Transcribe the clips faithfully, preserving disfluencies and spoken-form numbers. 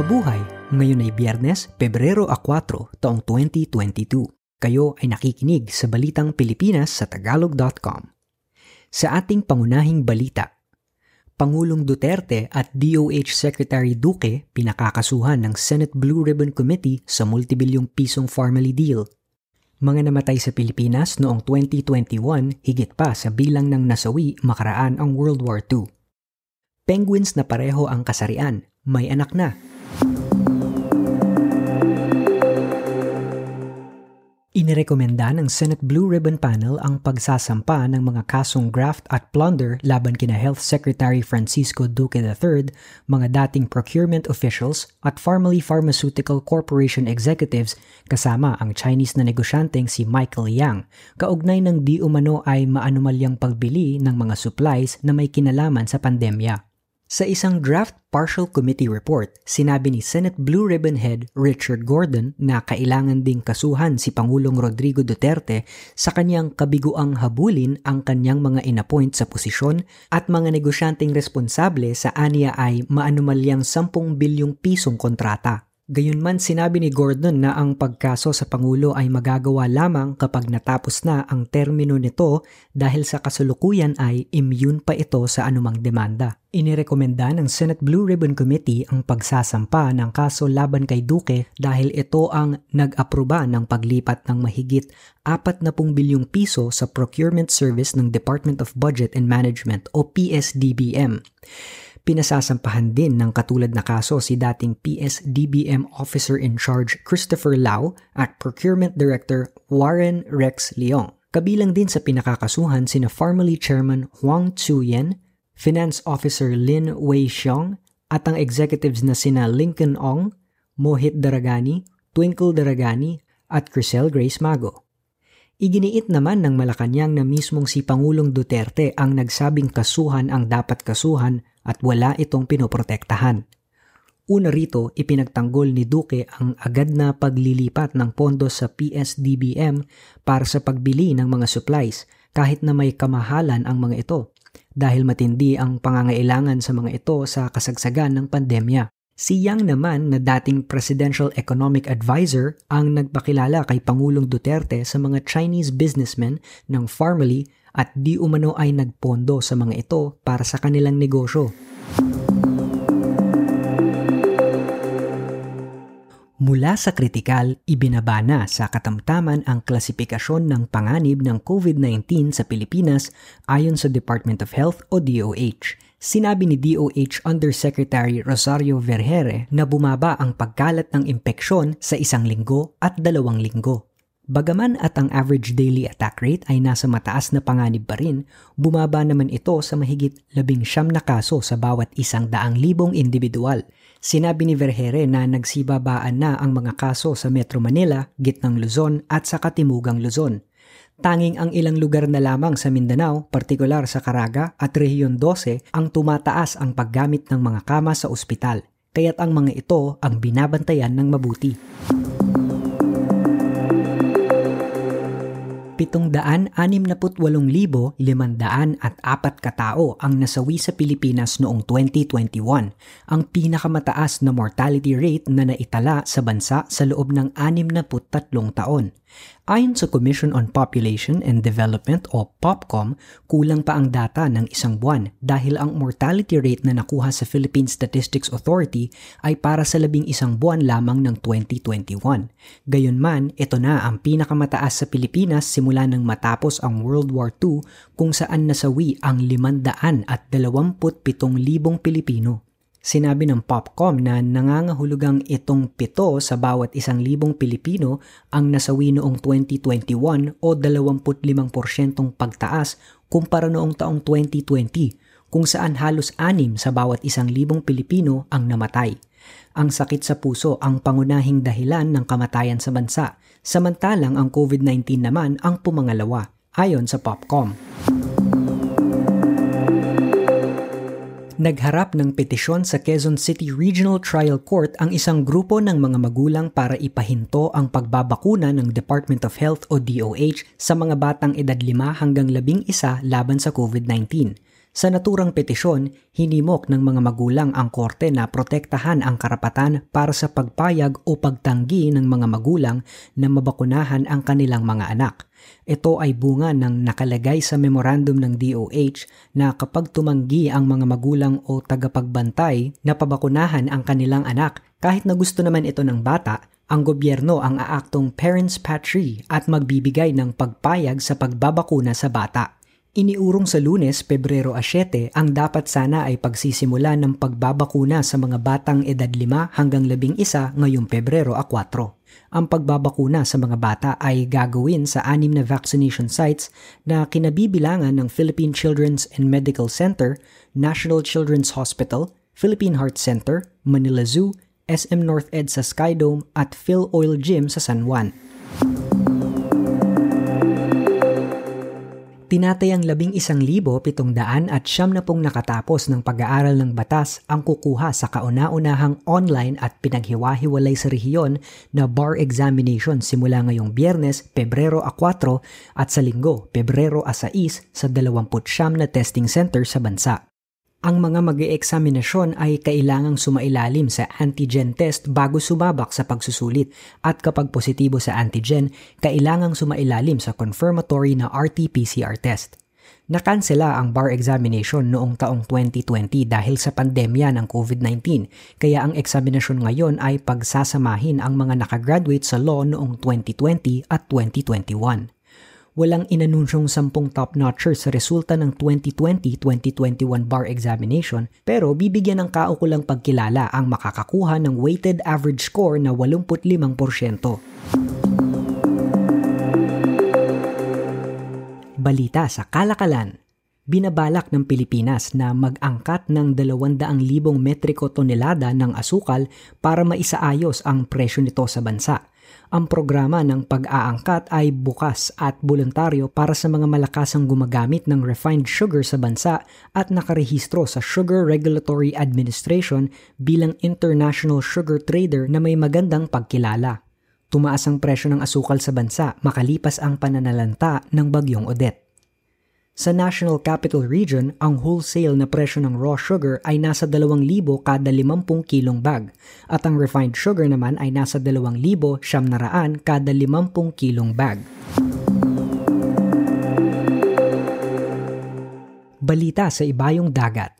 mabuhay! Ngayon ay Biyernes, Pebrero four, taong twenty twenty-two. Kayo ay nakikinig sa Balitang Pilipinas sa Tagalog dot com. Sa ating pangunahing balita, Pangulong Duterte at D O H Secretary Duque pinakakasuhan ng Senate Blue Ribbon Committee sa multibilyong pisong Pharmally deal. Mga namatay sa Pilipinas noong twenty twenty-one, higit pa sa bilang ng nasawi makaraan ang World War Two. Penguins na pareho ang kasarian, may anak na. Inirekomenda ng Senate Blue Ribbon Panel ang pagsasampa ng mga kasong graft at plunder laban kina Health Secretary Francisco Duque the third, mga dating procurement officials at Pharmally Pharmaceutical Corporation executives kasama ang Chinese na negosyanteng si Michael Yang, kaugnay ng di umano ay maanumalyang pagbili ng mga supplies na may kinalaman sa pandemya. Sa isang draft partial committee report, sinabi ni Senate Blue Ribbon Head Richard Gordon na kailangan ding kasuhan si Pangulong Rodrigo Duterte sa kanyang kabiguang habulin ang kanyang mga inappoint sa posisyon at mga negosyanteng responsable sa aniya ay maanumalyang sampung bilyong pisong kontrata. Gayunman, sinabi ni Gordon na ang pagkaso sa Pangulo ay magagawa lamang kapag natapos na ang termino nito dahil sa kasalukuyan ay immune pa ito sa anumang demanda. Inirekomenda ng Senate Blue Ribbon Committee ang pagsasampa ng kaso laban kay Duque dahil ito ang nag-aproba ng paglipat ng mahigit apat na bilyong piso sa procurement service ng Department of Budget and Management o P S D B M. Pinasasampahan din ng katulad na kaso si dating P S D B M Officer in Charge Christopher Lau at Procurement Director Warren Rex Leong. Kabilang din sa pinakakasuhan sina Pharmally Chairman Huang Tzu-yen, Finance Officer Lin Wei-xiang at ang executives na sina Lincoln Ong, Mohit Daragani, Twinkle Daragani at Chriselle Grace Mago. Iginiit naman ng Malacanang na mismong si Pangulong Duterte ang nagsabing kasuhan ang dapat kasuhan at wala itong pinoprotektahan. Una rito, ipinagtanggol ni Duque ang agad na paglilipat ng pondo sa P S D B M para sa pagbili ng mga supplies kahit na may kamahalan ang mga ito dahil matindi ang pangangailangan sa mga ito sa kasagsagan ng pandemya. Si Yang naman na dating Presidential Economic Advisor ang nagpakilala kay Pangulong Duterte sa mga Chinese businessmen ng Pharmally at di umano ay nagpondo sa mga ito para sa kanilang negosyo. Mula sa kritikal, ibinaba na sa katamtaman ang klasifikasyon ng panganib ng COVID nineteen sa Pilipinas ayon sa Department of Health o D O H. Sinabi ni D O H Undersecretary Rosario Vergeire na bumaba ang pagkalat ng impeksyon sa isang linggo at dalawang linggo. Bagaman at ang average daily attack rate ay nasa mataas na panganib pa rin, bumaba naman ito sa mahigit labing siyam na kaso sa bawat isang daang libong individual. Sinabi ni Vergeire na nagsibabaan na ang mga kaso sa Metro Manila, Gitnang Luzon at sa Katimugang Luzon. Tanging ang ilang lugar na lamang sa Mindanao, partikular sa Caraga at Rehiyon twelve, ang tumataas ang paggamit ng mga kama sa ospital, kaya't ang mga ito ang binabantayan ng mabuti. pitong daan anim na pitong libo limang daan at apat katao ang nasawi sa Pilipinas noong twenty twenty-one, ang pinakamataas na mortality rate na naitala sa bansa sa loob ng anim na tatlumpung taon. Ayon sa Commission on Population and Development o POPCOM, kulang pa ang data ng isang buwan dahil ang mortality rate na nakuha sa Philippine Statistics Authority ay para sa labing isang buwan lamang ng twenty twenty-one. Gayunman, ito na ang pinakamataas sa Pilipinas simula nang matapos ang World War Two kung saan nasawi ang limang daan at dalawampu't pitong libong Pilipino. Sinabi ng POPCOM na nangangahulugang itong pito sa bawat isang libong Pilipino ang nasawi noong twenty twenty-one o dalawampu't limang porsyentong pagtaas kumpara noong taong twenty twenty kung saan halos anim sa bawat isang libong Pilipino ang namatay. Ang sakit sa puso ang pangunahing dahilan ng kamatayan sa bansa, samantalang ang COVID nineteen naman ang pumangalawa, ayon sa POPCOM. Nagharap ng petisyon sa Quezon City Regional Trial Court ang isang grupo ng mga magulang para ipahinto ang pagbabakuna ng Department of Health o D O H sa mga batang edad lima hanggang labing isa laban sa COVID nineteen. Sa naturang petisyon, hinimok ng mga magulang ang korte na protektahan ang karapatan para sa pagpayag o pagtanggi ng mga magulang na mabakunahan ang kanilang mga anak. Ito ay bunga ng nakalagay sa memorandum ng D O H na kapag tumanggi ang mga magulang o tagapagbantay na pabakunahan ang kanilang anak, kahit na gusto naman ito ng bata, ang gobyerno ang aaktong parents patrie at magbibigay ng pagpayag sa pagbabakuna sa bata. Iniurong sa Lunes, Pebrero siyete, ang dapat sana ay pagsisimula ng pagbabakuna sa mga batang edad lima hanggang labing isa ngayong Pebrero apat. Ang pagbabakuna sa mga bata ay gagawin sa anim na vaccination sites na kinabibilangan ng Philippine Children's and Medical Center, National Children's Hospital, Philippine Heart Center, Manila Zoo, S M North Ed sa Skydome at PhilOil Gym sa San Juan. Tinatayang labing isang libo pitong daan at siyam na pong nakatapos ng pag-aaral ng batas ang kukuha sa kauna-unahang online at pinaghiwa-hiwalay sa rehiyon na bar examination simula ngayong Biyernes, Pebrero apat at sa Linggo, Pebrero sais sa dalawampu't siyam na testing center sa bansa. Ang mga mag-e-eksaminasyon ay kailangang sumailalim sa antigen test bago sumabak sa pagsusulit at kapag positibo sa antigen, kailangang sumailalim sa confirmatory na R T P C R test. Nakansela ang bar examination noong taong twenty twenty dahil sa pandemya ng COVID nineteen, kaya ang eksaminasyon ngayon ay pagsasamahin ang mga nakagraduate sa law noong twenty twenty at twenty twenty-one. Walang inanunsyong sampung top-notchers sa resulta ng twenty twenty to twenty twenty-one bar examination pero bibigyan ng kaukulang pagkilala ang makakakuha ng weighted average score na eighty-five percent. Balita sa Kalakalan. Binabalak ng Pilipinas na mag-angkat ng two hundred thousand metriko tonelada ng asukal para maisaayos ang presyo nito sa bansa. Ang programa ng pag-aangkat ay bukas at boluntaryo para sa mga malakasang gumagamit ng refined sugar sa bansa at nakarehistro sa Sugar Regulatory Administration bilang international sugar trader na may magandang pagkilala. Tumaas ang presyo ng asukal sa bansa makalipas ang pananalanta ng Bagyong Odette. Sa National Capital Region, ang wholesale na presyo ng raw sugar ay nasa two thousand kada fifty kilong bag at ang refined sugar naman ay nasa two thousand siyam na raan kada fifty kilong bag. Balita sa Ibayong Dagat.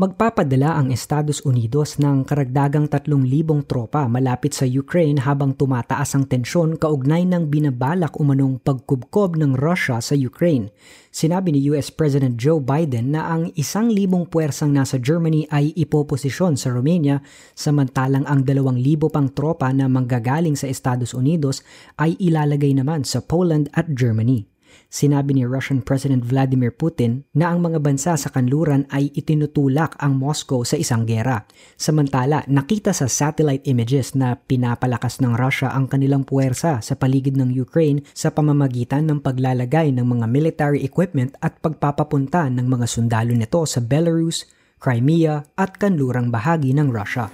Magpapadala ang Estados Unidos ng karagdagang three thousand tropa malapit sa Ukraine habang tumataas ang tensyon kaugnay ng binabalak umanong pagkubkob ng Russia sa Ukraine. Sinabi ni U S President Joe Biden na ang isang libong puwersang nasa Germany ay ipoposisyon sa Romania, samantalang ang dalawang libo pang tropa na manggagaling sa Estados Unidos ay ilalagay naman sa Poland at Germany. Sinabi ni Russian President Vladimir Putin na ang mga bansa sa kanluran ay itinutulak ang Moscow sa isang gera. Samantala, nakita sa satellite images na pinapalakas ng Russia ang kanilang puwersa sa paligid ng Ukraine sa pamamagitan ng paglalagay ng mga military equipment at pagpapapunta ng mga sundalo nito sa Belarus, Crimea at kanlurang bahagi ng Russia.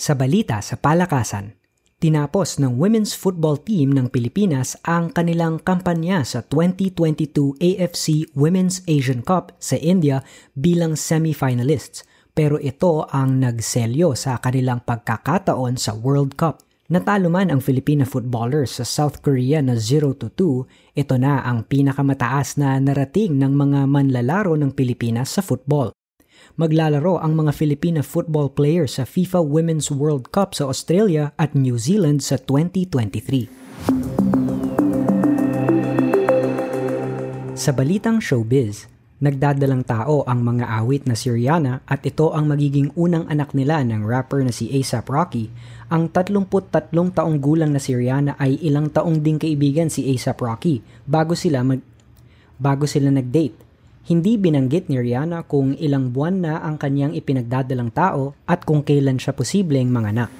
Sa balita sa palakasan. Tinapos ng women's football team ng Pilipinas ang kanilang kampanya sa twenty twenty-two A F C Women's Asian Cup sa India bilang semi-finalists, pero ito ang nagselyo sa kanilang pagkakataon sa World Cup. Natalo man ang Filipina footballers sa South Korea na zero to two, ito na ang pinakamataas na narating ng mga manlalaro ng Pilipinas sa football. Maglalaro ang mga Filipina football players sa FIFA Women's World Cup sa Australia at New Zealand sa twenty twenty-three. Sa balitang showbiz, nagdadalang tao ang mga awit na si Rihanna at ito ang magiging unang anak nila ng rapper na si A$AP Rocky. Ang thirty-three taong gulang na si Rihanna ay ilang taong ding kaibigan si A$AP Rocky bago sila mag- bago sila nag-date. Hindi binanggit ni Rihanna kung ilang buwan na ang kanyang ipinagdadalang tao at kung kailan siya posibleng manganak.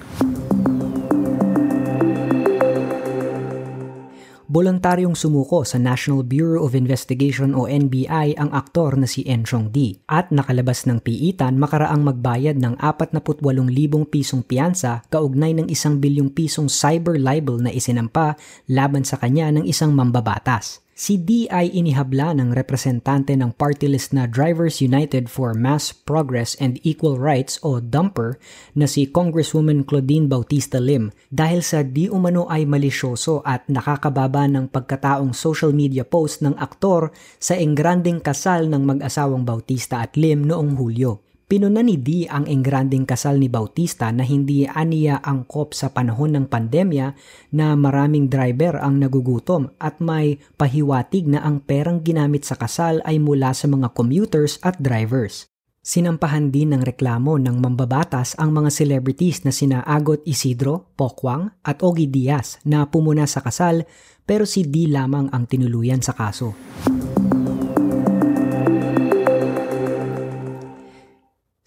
Boluntaryong sumuko sa National Bureau of Investigation o N B I ang aktor na si Enchong D at nakalabas ng piitan makaraang magbayad ng forty-eight thousand pisong piyansa kaugnay ng isang bilyong pisong cyber libel na isinampa laban sa kanya ng isang mambabatas. Si D ay inihabla ng representante ng party list na Drivers United for Mass Progress and Equal Rights o DUMPER na si Congresswoman Claudine Bautista Lim dahil sa di umano ay malisyoso at nakakababa ng pagkataong social media post ng aktor sa engranding kasal ng mag-asawang Bautista at Lim noong Hulyo. Pinuna ni D ang engranding kasal ni Bautista na hindi aniya angkop sa panahon ng pandemya na maraming driver ang nagugutom at may pahiwatig na ang perang ginamit sa kasal ay mula sa mga commuters at drivers. Sinampahan din ng reklamo ng mambabatas ang mga celebrities na sina Agot Isidro, Pokwang at Ogie Diaz na pumuna sa kasal pero si D lamang ang tinuluyan sa kaso.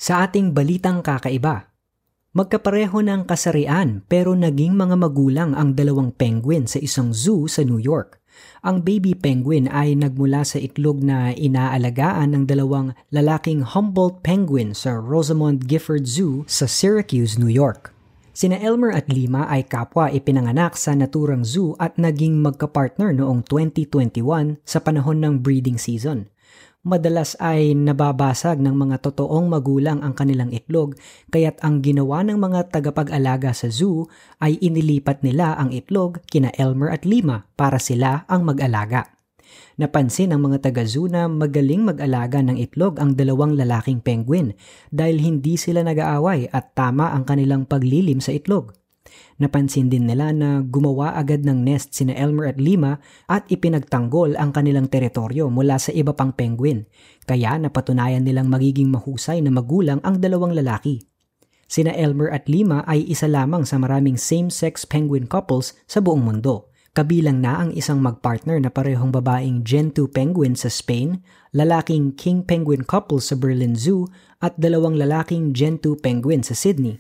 Sa ating balitang kakaiba, magkapareho ng kasarian pero naging mga magulang ang dalawang penguin sa isang zoo sa New York. Ang baby penguin ay nagmula sa itlog na inaalagaan ng dalawang lalaking Humboldt penguin sa Rosamond Gifford Zoo sa Syracuse, New York. Sina Elmer at Lima ay kapwa ipinanganak sa naturang zoo at naging magkapartner noong twenty twenty-one sa panahon ng breeding season. Madalas ay nababasag ng mga totoong magulang ang kanilang itlog kaya't ang ginawa ng mga tagapag-alaga sa zoo ay inilipat nila ang itlog kina Elmer at Lima para sila ang mag-alaga. Napansin ng mga taga-zoo na magaling mag-alaga ng itlog ang dalawang lalaking penguin dahil hindi sila nag-aaway at tama ang kanilang paglilim sa itlog. Napansin din nila na gumawa agad ng nest sina Elmer at Lima at ipinagtanggol ang kanilang teritoryo mula sa iba pang penguin, kaya napatunayan nilang magiging mahusay na magulang ang dalawang lalaki. Sina Elmer at Lima ay isa lamang sa maraming same-sex penguin couples sa buong mundo, kabilang na ang isang magpartner na parehong babaeng Gentoo penguin sa Spain, lalaking king penguin couple sa Berlin Zoo at dalawang lalaking Gentoo penguin sa Sydney.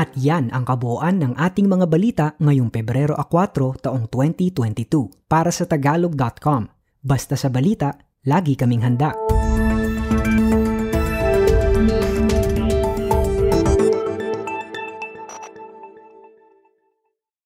At yan ang kabuuan ng ating mga balita ngayong Pebrero four taong twenty twenty-two para sa Tagalog dot com. Basta sa balita, lagi kaming handa.